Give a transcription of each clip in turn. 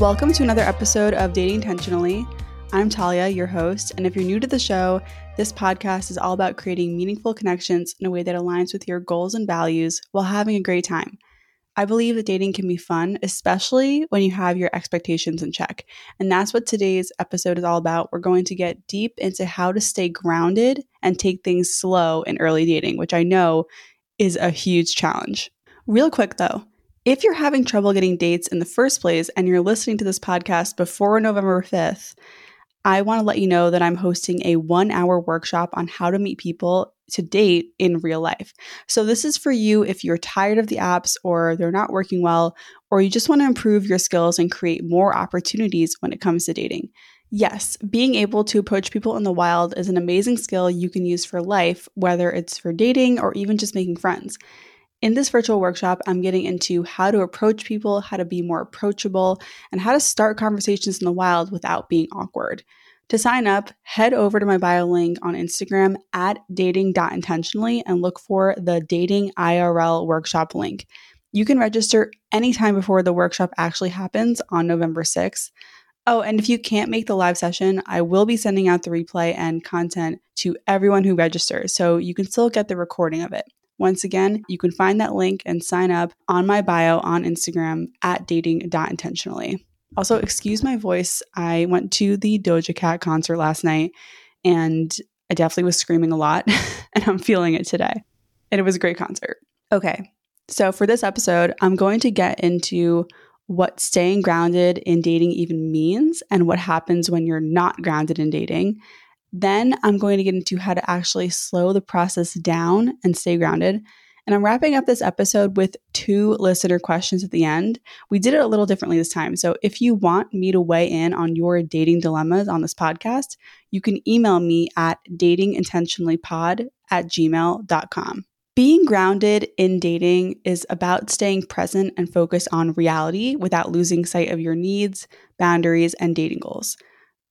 Welcome to another episode of Dating Intentionally. I'm Talia, your host, and if you're new to the show, this podcast is all about creating meaningful connections in a way that aligns with your goals and values while having a great time. I believe that dating can be fun, especially when you have your expectations in check, and that's what today's episode is all about. We're going to get deep into how to stay grounded and take things slow in early dating, which I know is a huge challenge. Real quick though, if you're having trouble getting dates in the first place and you're listening to this podcast before November 5th, I want to let you know that I'm hosting a 1-hour workshop on how to meet people to date in real life. So this is for you if you're tired of the apps or they're not working well, or you just want to improve your skills and create more opportunities when it comes to dating. Yes, being able to approach people in the wild is an amazing skill you can use for life, whether it's for dating or even just making friends. In this virtual workshop, I'm getting into how to approach people, how to be more approachable, and how to start conversations in the wild without being awkward. To sign up, head over to my bio link on Instagram at dating.intentionally and look for the Dating IRL workshop link. You can register anytime before the workshop actually happens on November 6th. Oh, and if you can't make the live session, I will be sending out the replay and content to everyone who registers, so you can still get the recording of it. Once again, you can find that link and sign up on my bio on Instagram at dating.intentionally. Also, excuse my voice. I went to the Doja Cat concert last night and I definitely was screaming a lot and I'm feeling it today. And it was a great concert. Okay, so for this episode, I'm going to get into what staying grounded in dating even means and what happens when you're not grounded in dating. Then I'm going to get into how to actually slow the process down and stay grounded. And I'm wrapping up this episode with 2 listener questions at the end. We did it a little differently this time. So if you want me to weigh in on your dating dilemmas on this podcast, you can email me at datingintentionallypod@gmail.com. Being grounded in dating is about staying present and focused on reality without losing sight of your needs, boundaries, and dating goals.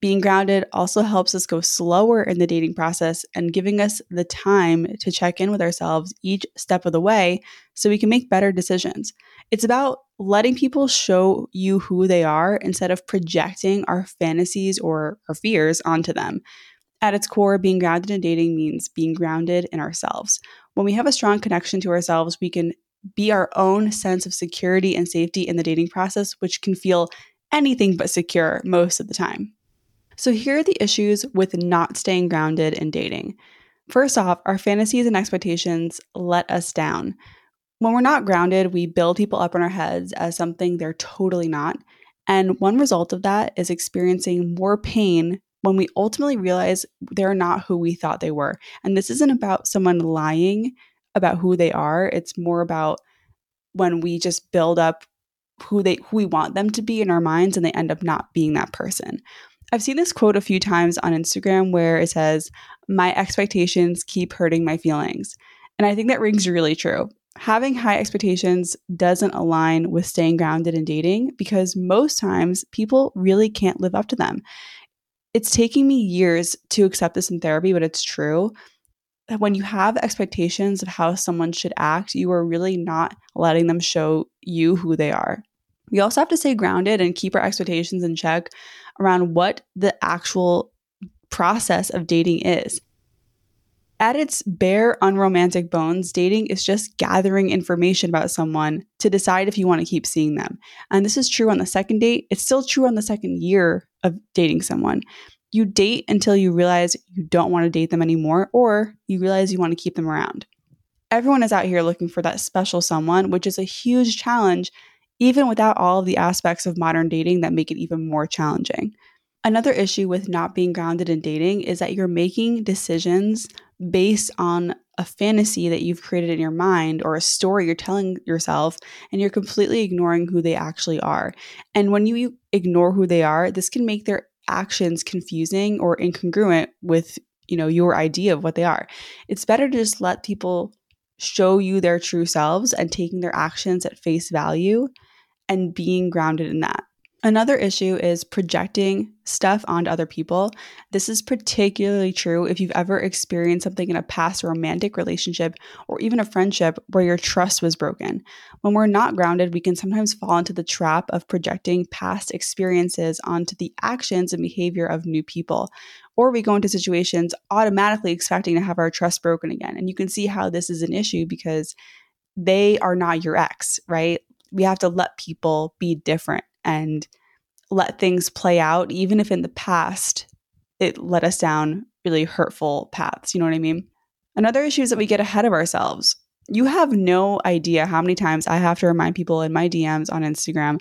Being grounded also helps us go slower in the dating process and giving us the time to check in with ourselves each step of the way so we can make better decisions. It's about letting people show you who they are instead of projecting our fantasies or our fears onto them. At its core, being grounded in dating means being grounded in ourselves. When we have a strong connection to ourselves, we can be our own sense of security and safety in the dating process, which can feel anything but secure most of the time. So here are the issues with not staying grounded in dating. First off, our fantasies and expectations let us down. When we're not grounded, we build people up in our heads as something they're totally not. And one result of that is experiencing more pain when we ultimately realize they're not who we thought they were. And this isn't about someone lying about who they are. It's more about when we just build up who we want them to be in our minds and they end up not being that person. I've seen this quote a few times on Instagram where it says, "My expectations keep hurting my feelings." And I think that rings really true. Having high expectations doesn't align with staying grounded in dating because most times people really can't live up to them. It's taking me years to accept this in therapy, but it's true. When you have expectations of how someone should act, you are really not letting them show you who they are. We also have to stay grounded and keep our expectations in check around what the actual process of dating is. At its bare, unromantic bones, dating is just gathering information about someone to decide if you want to keep seeing them. And this is true on the second date. It's still true on the second year of dating someone. You date until you realize you don't want to date them anymore, or you realize you want to keep them around. Everyone is out here looking for that special someone, which is a huge challenge even without all of the aspects of modern dating that make it even more challenging. Another issue with not being grounded in dating is that you're making decisions based on a fantasy that you've created in your mind or a story you're telling yourself, and you're completely ignoring who they actually are. And when you ignore who they are, this can make their actions confusing or incongruent with, your idea of what they are. It's better to just let people show you their true selves and taking their actions at face value and being grounded in that. Another issue is projecting stuff onto other people. This is particularly true if you've ever experienced something in a past romantic relationship or even a friendship where your trust was broken. When we're not grounded, we can sometimes fall into the trap of projecting past experiences onto the actions and behavior of new people. Or we go into situations automatically expecting to have our trust broken again. And you can see how this is an issue because they are not your ex, right? We have to let people be different and let things play out, even if in the past it led us down really hurtful paths. You know what I mean? Another issue is that we get ahead of ourselves. You have no idea how many times I have to remind people in my DMs on Instagram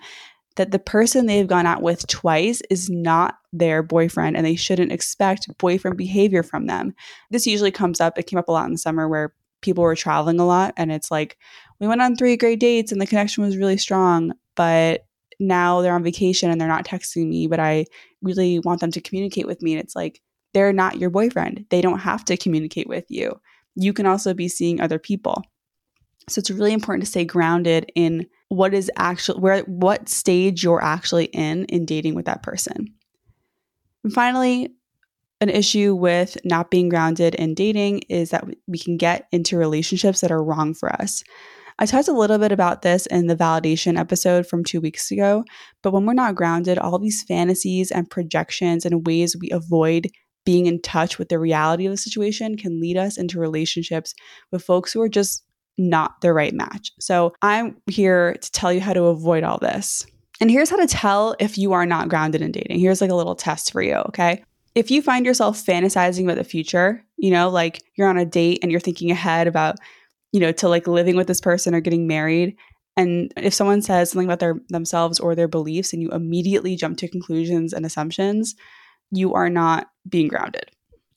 that the person they've gone out with twice is not their boyfriend and they shouldn't expect boyfriend behavior from them. This usually comes up. It came up a lot in the summer where people were traveling a lot and it's like, we went on 3 great dates and the connection was really strong, but now they're on vacation and they're not texting me, but I really want them to communicate with me. And it's like, they're not your boyfriend. They don't have to communicate with you. You can also be seeing other people. So it's really important to stay grounded in what is actually, what stage you're actually in dating with that person. And finally, an issue with not being grounded in dating is that we can get into relationships that are wrong for us. I talked a little bit about this in the validation episode from 2 weeks ago, but when we're not grounded, all these fantasies and projections and ways we avoid being in touch with the reality of the situation can lead us into relationships with folks who are just not the right match. So I'm here to tell you how to avoid all this. And here's how to tell if you are not grounded in dating. Here's like a little test for you, okay? If you find yourself fantasizing about the future, you know, like you're on a date and you're thinking ahead about, you know, to like living with this person or getting married. And if someone says something about themselves or their beliefs and you immediately jump to conclusions and assumptions, you are not being grounded.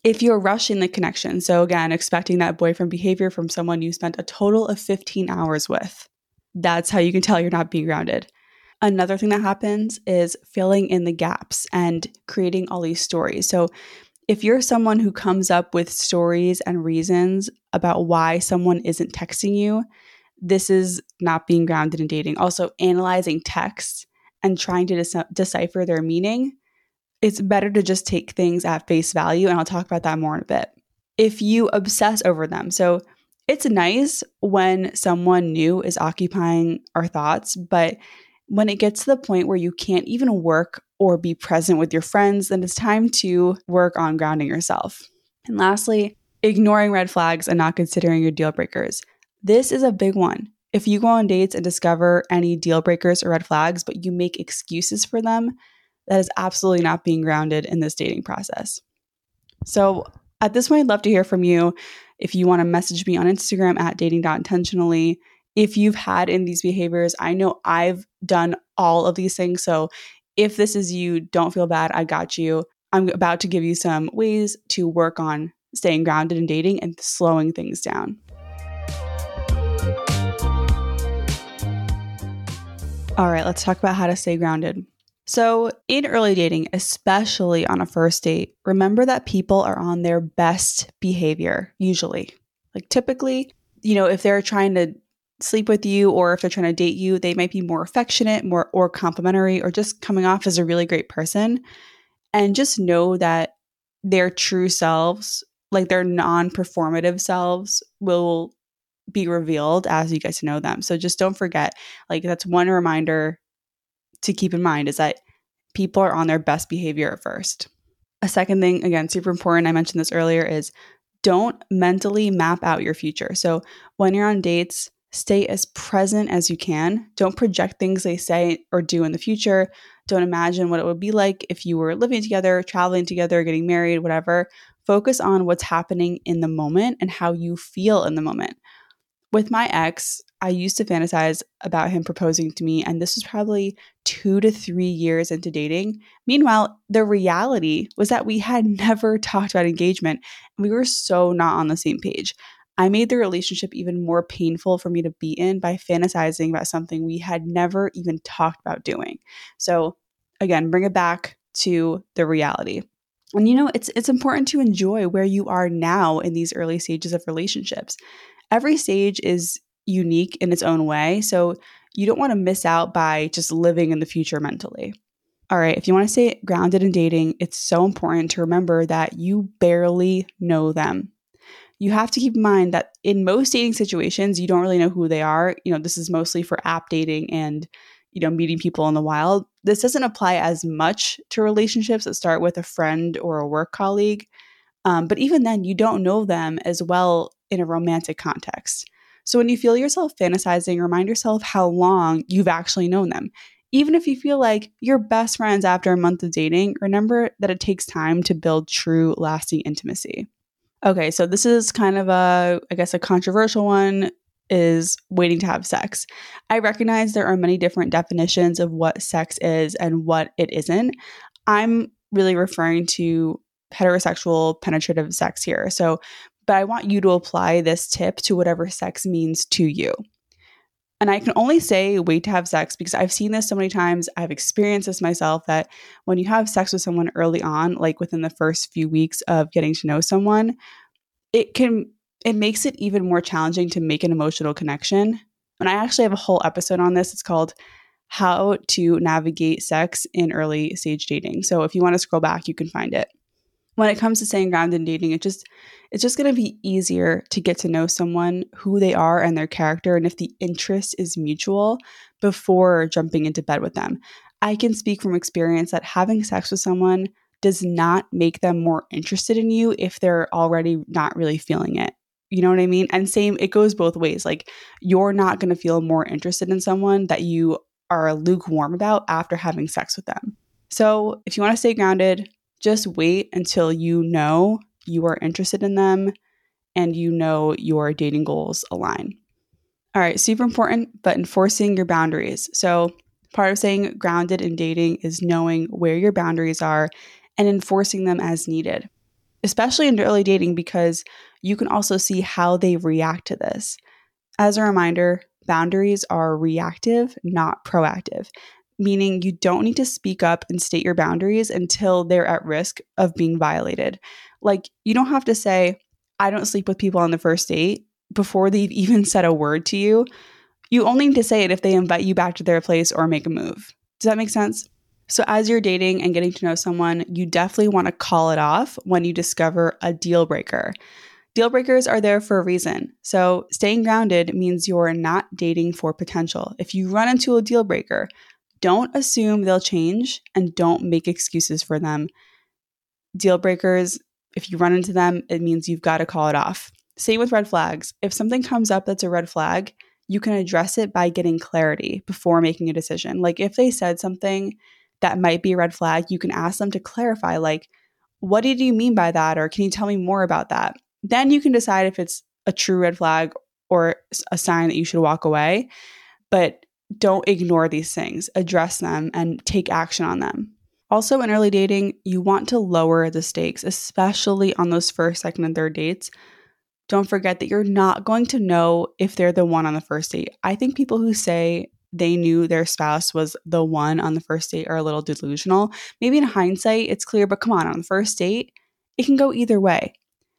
If you're rushing the connection, so again, expecting that boyfriend behavior from someone you spent a total of 15 hours with, that's how you can tell you're not being grounded. Another thing that happens is filling in the gaps and creating all these stories. So if you're someone who comes up with stories and reasons about why someone isn't texting you, this is not being grounded in dating. Also, analyzing texts and trying to decipher their meaning, it's better to just take things at face value, and I'll talk about that more in a bit. If you obsess over them, so it's nice when someone new is occupying our thoughts, but when it gets to the point where you can't even work or be present with your friends, then it's time to work on grounding yourself. And lastly, ignoring red flags and not considering your deal breakers. This is a big one. If you go on dates and discover any deal breakers or red flags, but you make excuses for them, that is absolutely not being grounded in this dating process. So at this point, I'd love to hear from you. If you want to message me on Instagram at dating.intentionally, if you've had in these behaviors, I know I've done all of these things. So if this is you, don't feel bad. I got you. I'm about to give you some ways to work on staying grounded in dating and slowing things down. All right, let's talk about how to stay grounded. So in early dating, especially on a first date, remember that people are on their best behavior, usually. Like typically, you know, if they're trying to sleep with you or if they're trying to date you, they might be more affectionate, more or complimentary, or just coming off as a really great person. And just know that their true selves, like their non-performative selves, will be revealed as you get to know them. So just don't forget, like that's one reminder to keep in mind, is that people are on their best behavior at first. A second thing, again, super important, I mentioned this earlier, is don't mentally map out your future. So when you're on dates, stay as present as you can. Don't project things they say or do in the future. Don't imagine what it would be like if you were living together, traveling together, getting married, whatever. Focus on what's happening in the moment and how you feel in the moment. With my ex, I used to fantasize about him proposing to me, and this was probably 2 to 3 years into dating. Meanwhile, the reality was that we had never talked about engagement, and we were so not on the same page. I made the relationship even more painful for me to be in by fantasizing about something we had never even talked about doing. So again, bring it back to the reality. And you know, it's important to enjoy where you are now in these early stages of relationships. Every stage is unique in its own way, so you don't want to miss out by just living in the future mentally. All right, if you want to stay grounded in dating, it's so important to remember that you barely know them. You have to keep in mind that in most dating situations, you don't really know who they are. You know, this is mostly for app dating and, you know, meeting people in the wild. This doesn't apply as much to relationships that start with a friend or a work colleague. But even then, you don't know them as well in a romantic context. So when you feel yourself fantasizing, remind yourself how long you've actually known them. Even if you feel like you're best friends after a month of dating, remember that it takes time to build true, lasting intimacy. Okay, so this is kind of a controversial one, is waiting to have sex. I recognize there are many different definitions of what sex is and what it isn't. I'm really referring to heterosexual penetrative sex here. But I want you to apply this tip to whatever sex means to you. And I can only say wait to have sex because I've seen this so many times. I've experienced this myself, that when you have sex with someone early on, like within the first few weeks of getting to know someone, it makes it even more challenging to make an emotional connection. And I actually have a whole episode on this. It's called How to Navigate Sex in Early Stage Dating. So if you want to scroll back, you can find it. When it comes to staying grounded in dating, it's just going to be easier to get to know someone, who they are and their character, and if the interest is mutual before jumping into bed with them. I can speak from experience that having sex with someone does not make them more interested in you if they're already not really feeling it. You know what I mean? And same, it goes both ways. Like, you're not going to feel more interested in someone that you are lukewarm about after having sex with them. So if you want to stay grounded, just wait until you know you are interested in them and you know your dating goals align. All right, super important, but enforcing your boundaries. So part of staying grounded in dating is knowing where your boundaries are and enforcing them as needed, especially in early dating, because you can also see how they react to this. As a reminder, boundaries are reactive, not proactive, meaning you don't need to speak up and state your boundaries until they're at risk of being violated. Like, you don't have to say, I don't sleep with people on the first date, before they've even said a word to you. You only need to say it if they invite you back to their place or make a move. Does that make sense? So as you're dating and getting to know someone, you definitely want to call it off when you discover a deal breaker. Deal breakers are there for a reason. So staying grounded means you're not dating for potential. If you run into a deal breaker, don't assume they'll change and don't make excuses for them. Deal breakers, if you run into them, it means you've got to call it off. Same with red flags. If something comes up that's a red flag, you can address it by getting clarity before making a decision. Like, if they said something that might be a red flag, you can ask them to clarify, like, what did you mean by that? Or can you tell me more about that? Then you can decide if it's a true red flag or a sign that you should walk away. But don't ignore these things. Address them and take action on them. Also, in early dating, you want to lower the stakes, especially on those first, second, and third dates. Don't forget that you're not going to know if they're the one on the first date. I think people who say they knew their spouse was the one on the first date are a little delusional. Maybe in hindsight, it's clear, but come on the first date, it can go either way.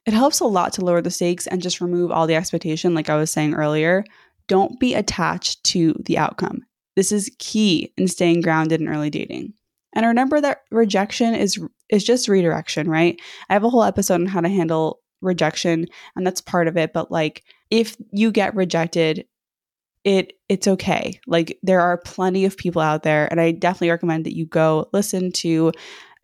It helps a lot to lower the stakes and just remove all the expectation, like I was saying earlier. Don't be attached to the outcome. This is key in staying grounded in early dating. And remember that rejection is just redirection, right? I have a whole episode on how to handle rejection, and that's part of it. But like, if you get rejected, it's okay. Like, there are plenty of people out there, and I definitely recommend that you go listen to,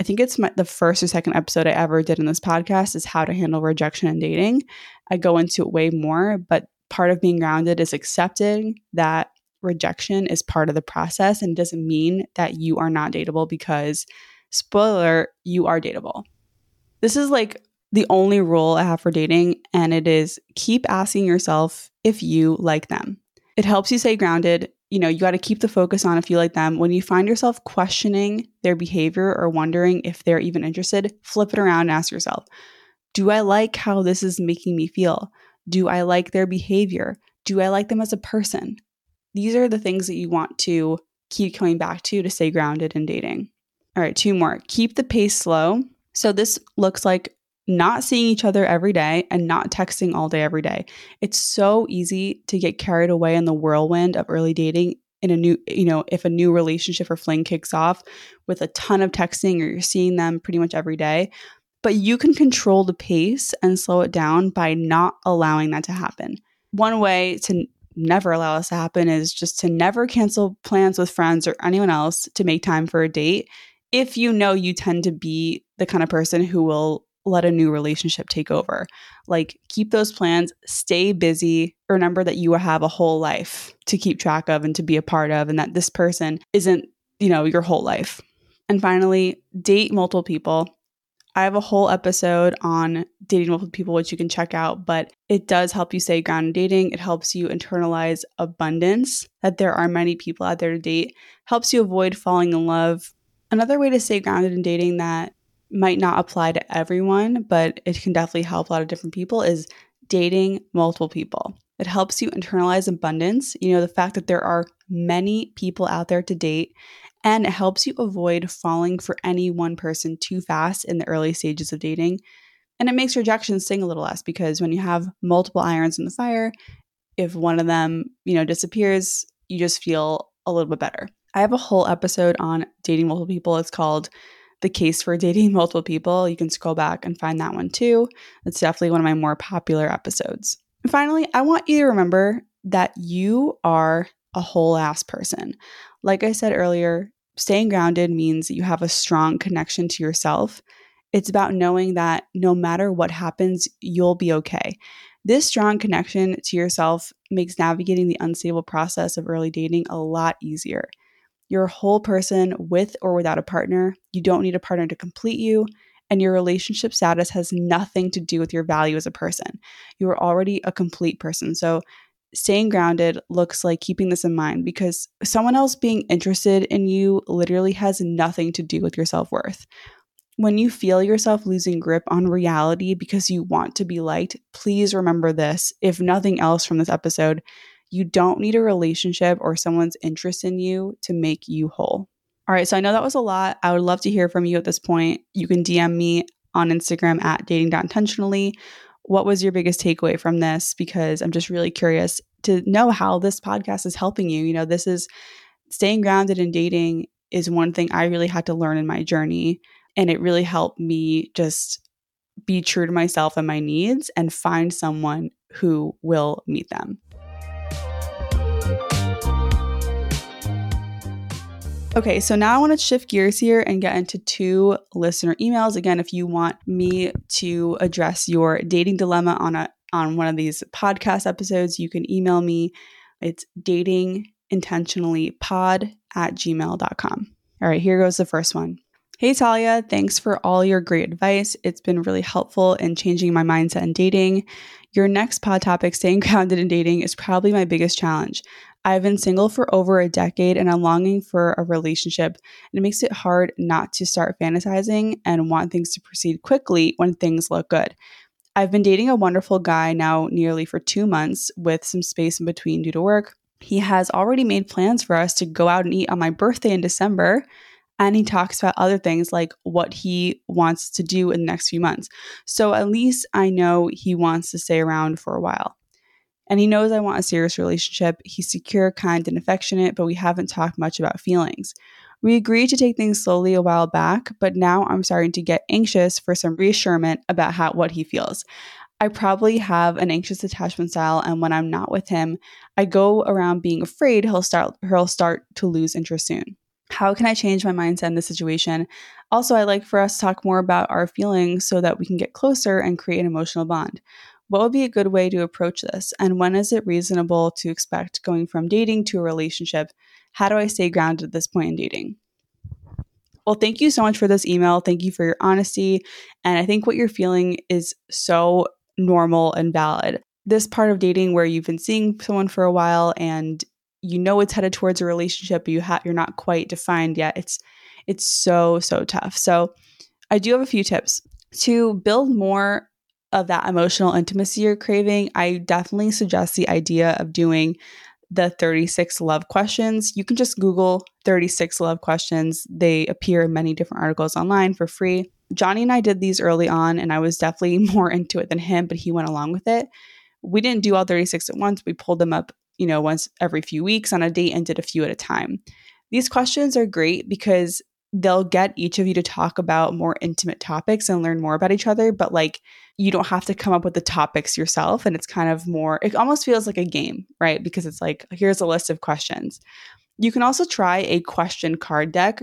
I think it's the first or second episode I ever did in this podcast is how to handle rejection in dating. I go into it way more, but part of being grounded is accepting that rejection is part of the process and doesn't mean that you are not dateable, because spoiler, you are dateable. This is like the only rule I have for dating, and it is keep asking yourself if you like them. It helps you stay grounded. You know, you got to keep the focus on if you like them. When you find yourself questioning their behavior or wondering if they're even interested, flip it around and ask yourself, do I like how this is making me feel? Do I like their behavior? Do I like them as a person? These are the things that you want to keep coming back to stay grounded in dating. All right, 2 more. Keep the pace slow. So this looks like not seeing each other every day and not texting all day every day. It's so easy to get carried away in the whirlwind of early dating in a new, you know, if a new relationship or fling kicks off with a ton of texting or you're seeing them pretty much every day, but you can control the pace and slow it down by not allowing that to happen. One way to never allow this to happen is just to never cancel plans with friends or anyone else to make time for a date if you know you tend to be the kind of person who will let a new relationship take over. Like, keep those plans, stay busy, remember that you have a whole life to keep track of and to be a part of, and that this person isn't, you know, your whole life. And finally, date multiple people. I have a whole episode on dating multiple people, which you can check out, but it does help you stay grounded in dating. It helps you internalize abundance, that there are many people out there to date, helps you avoid falling in love. Another way to stay grounded in dating that might not apply to everyone, but it can definitely help a lot of different people is dating multiple people. It helps you internalize abundance, you know, the fact that there are many people out there to date. And it helps you avoid falling for any one person too fast in the early stages of dating. And it makes rejection sting a little less, because when you have multiple irons in the fire, if one of them, you know, disappears, you just feel a little bit better. I have a whole episode on dating multiple people. It's called The Case for Dating Multiple People. You can scroll back and find that one too. It's definitely one of my more popular episodes. And finally, I want you to remember that you are a whole ass person. Like I said earlier, staying grounded means that you have a strong connection to yourself. It's about knowing that no matter what happens, you'll be okay. This strong connection to yourself makes navigating the unstable process of early dating a lot easier. You're a whole person with or without a partner. You don't need a partner to complete you, and your relationship status has nothing to do with your value as a person. You are already a complete person. So staying grounded looks like keeping this in mind, because someone else being interested in you literally has nothing to do with your self-worth. When you feel yourself losing grip on reality because you want to be liked, please remember this. If nothing else from this episode, you don't need a relationship or someone's interest in you to make you whole. All right, so I know that was a lot. I would love to hear from you at this point. You can DM me on Instagram at dating.intentionally. What was your biggest takeaway from this? Because I'm just really curious to know how this podcast is helping you. You know, this is staying grounded in dating is one thing I really had to learn in my journey. And it really helped me just be true to myself and my needs and find someone who will meet them. Okay, so now I want to shift gears here and get into two listener emails. Again, if you want me to address your dating dilemma on one of these podcast episodes, you can email me. It's datingintentionallypod@gmail.com. All right, here goes the first one. Hey, Talia, thanks for all your great advice. It's been really helpful in changing my mindset in dating. Your next pod topic, staying grounded in dating, is probably my biggest challenge. I've been single for over a decade and I'm longing for a relationship, and it makes it hard not to start fantasizing and want things to proceed quickly when things look good. I've been dating a wonderful guy now nearly for 2 months with some space in between due to work. He has already made plans for us to go out and eat on my birthday in December, and he talks about other things like what he wants to do in the next few months. So at least I know he wants to stay around for a while. And he knows I want a serious relationship. He's secure, kind, and affectionate, but we haven't talked much about feelings. We agreed to take things slowly a while back, but now I'm starting to get anxious for some reassurance about what he feels. I probably have an anxious attachment style, and when I'm not with him, I go around being afraid he'll start to lose interest soon. How can I change my mindset in this situation? Also, I'd like for us to talk more about our feelings so that we can get closer and create an emotional bond. What would be a good way to approach this? And when is it reasonable to expect going from dating to a relationship? How do I stay grounded at this point in dating? Well, thank you so much for this email. Thank you for your honesty. And I think what you're feeling is so normal and valid. This part of dating where you've been seeing someone for a while and you know it's headed towards a relationship, but you're not quite defined yet. It's so, so tough. So I do have a few tips. To build more of that emotional intimacy you're craving, I definitely suggest the idea of doing the 36 love questions. You can just Google 36 love questions. They appear in many different articles online for free. Johnny and I did these early on, and I was definitely more into it than him, but he went along with it. We didn't do all 36 at once. We pulled them up once every few weeks on a date and did a few at a time. These questions are great because they'll get each of you to talk about more intimate topics and learn more about each other, but you don't have to come up with the topics yourself. And it's kind of more, it almost feels like a game, right? Because it's like, here's a list of questions. You can also try a question card deck.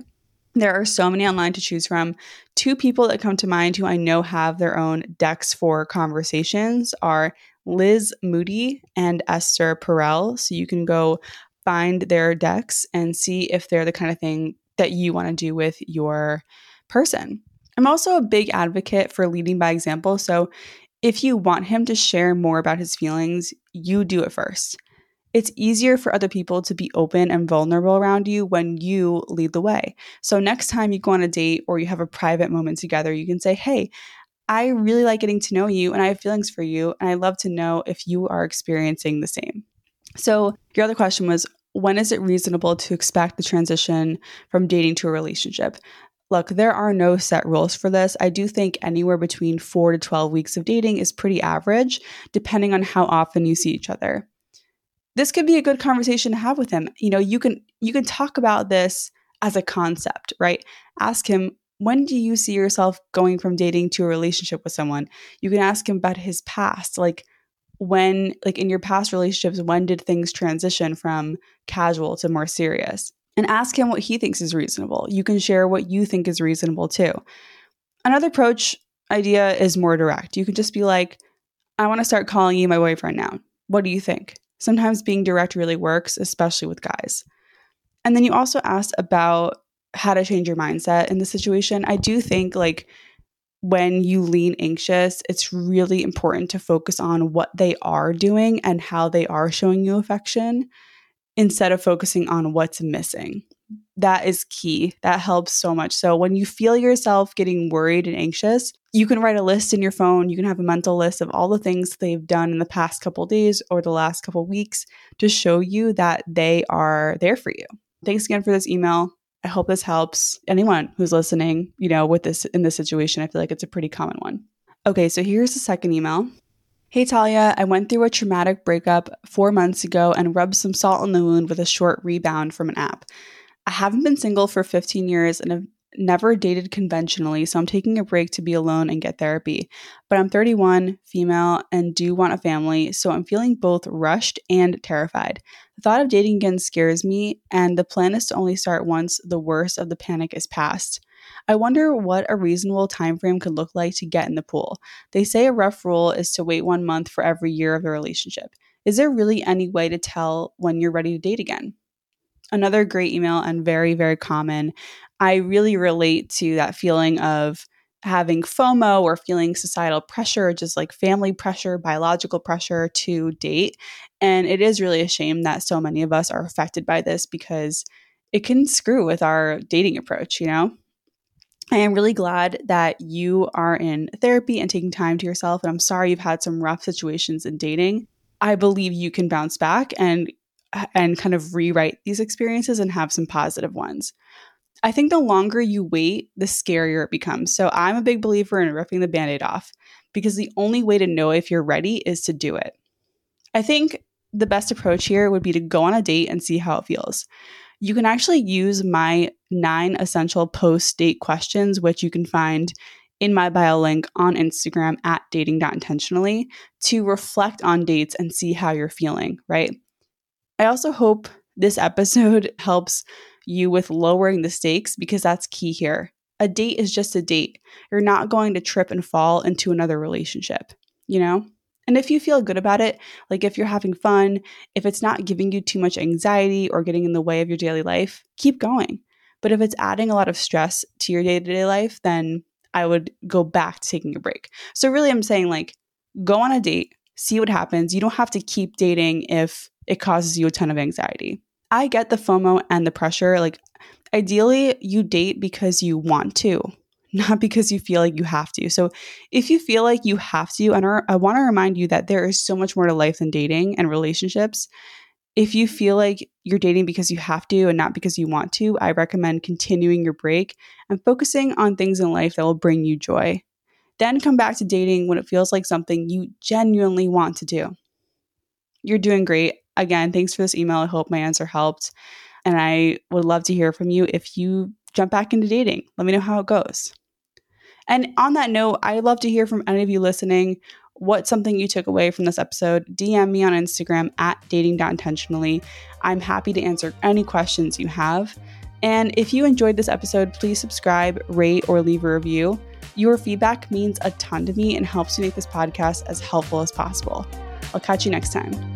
There are so many online to choose from. Two people that come to mind who I know have their own decks for conversations are Liz Moody and Esther Perel. So you can go find their decks and see if they're the kind of thing that you want to do with your person. I'm also a big advocate for leading by example. So if you want him to share more about his feelings, you do it first. It's easier for other people to be open and vulnerable around you when you lead the way. So next time you go on a date or you have a private moment together, you can say, hey, I really like getting to know you and I have feelings for you. And I'd love to know if you are experiencing the same. So your other question was, when is it reasonable to expect the transition from dating to a relationship? Look, there are no set rules for this. I do think anywhere between 4 to 12 weeks of dating is pretty average, depending on how often you see each other. This could be a good conversation to have with him. You can talk about this as a concept, right? Ask him, when do you see yourself going from dating to a relationship with someone? You can ask him about his past. When in your past relationships, when did things transition from casual to more serious? And ask him what he thinks is reasonable. You can share what you think is reasonable too. Another approach idea is more direct. You can just be like, I want to start calling you my boyfriend now. What do you think? Sometimes being direct really works, especially with guys. And then you also asked about how to change your mindset in the situation. I do think when you lean anxious, it's really important to focus on what they are doing and how they are showing you affection instead of focusing on what's missing. That is key. That helps so much. So when you feel yourself getting worried and anxious, you can write a list in your phone. You can have a mental list of all the things they've done in the past couple days or the last couple weeks to show you that they are there for you. Thanks again for this email. I hope this helps anyone who's listening, with this in this situation. I feel like it's a pretty common one. Okay, so here's the second email. Hey, Talia, I went through a traumatic breakup 4 months ago and rubbed some salt in the wound with a short rebound from an app. I haven't been single for 15 years and have never dated conventionally, so I'm taking a break to be alone and get therapy. But I'm 31, female, and do want a family, so I'm feeling both rushed and terrified. The thought of dating again scares me, and the plan is to only start once the worst of the panic is past. I wonder what a reasonable time frame could look like to get in the pool. They say a rough rule is to wait 1 month for every year of the relationship. Is there really any way to tell when you're ready to date again? Another great email and very, very common. I really relate to that feeling of having FOMO or feeling societal pressure, just family pressure, biological pressure to date. And it is really a shame that so many of us are affected by this because it can screw with our dating approach, I am really glad that you are in therapy and taking time to yourself. And I'm sorry you've had some rough situations in dating. I believe you can bounce back and kind of rewrite these experiences and have some positive ones. I think the longer you wait, the scarier it becomes. So I'm a big believer in ripping the Band-Aid off because the only way to know if you're ready is to do it. I think the best approach here would be to go on a date and see how it feels. You can actually use my 9 essential post-date questions, which you can find in my bio link on Instagram at dating.intentionally, to reflect on dates and see how you're feeling, right? I also hope this episode helps you with lowering the stakes because that's key here. A date is just a date. You're not going to trip and fall into another relationship, And if you feel good about it, if you're having fun, if it's not giving you too much anxiety or getting in the way of your daily life, keep going. But if it's adding a lot of stress to your day-to-day life, then I would go back to taking a break. So really I'm saying go on a date, see what happens. You don't have to keep dating if it causes you a ton of anxiety. I get the FOMO and the pressure. Ideally, you date because you want to, not because you feel you have to. So if you feel you have to, and I want to remind you that there is so much more to life than dating and relationships. If you feel you're dating because you have to and not because you want to, I recommend continuing your break and focusing on things in life that will bring you joy. Then come back to dating when it feels like something you genuinely want to do. You're doing great. Again, thanks for this email. I hope my answer helped. And I would love to hear from you if you jump back into dating. Let me know how it goes. And on that note, I'd love to hear from any of you listening. What's something you took away from this episode? DM me on Instagram at dating.intentionally. I'm happy to answer any questions you have. And if you enjoyed this episode, please subscribe, rate, or leave a review. Your feedback means a ton to me and helps me make this podcast as helpful as possible. I'll catch you next time.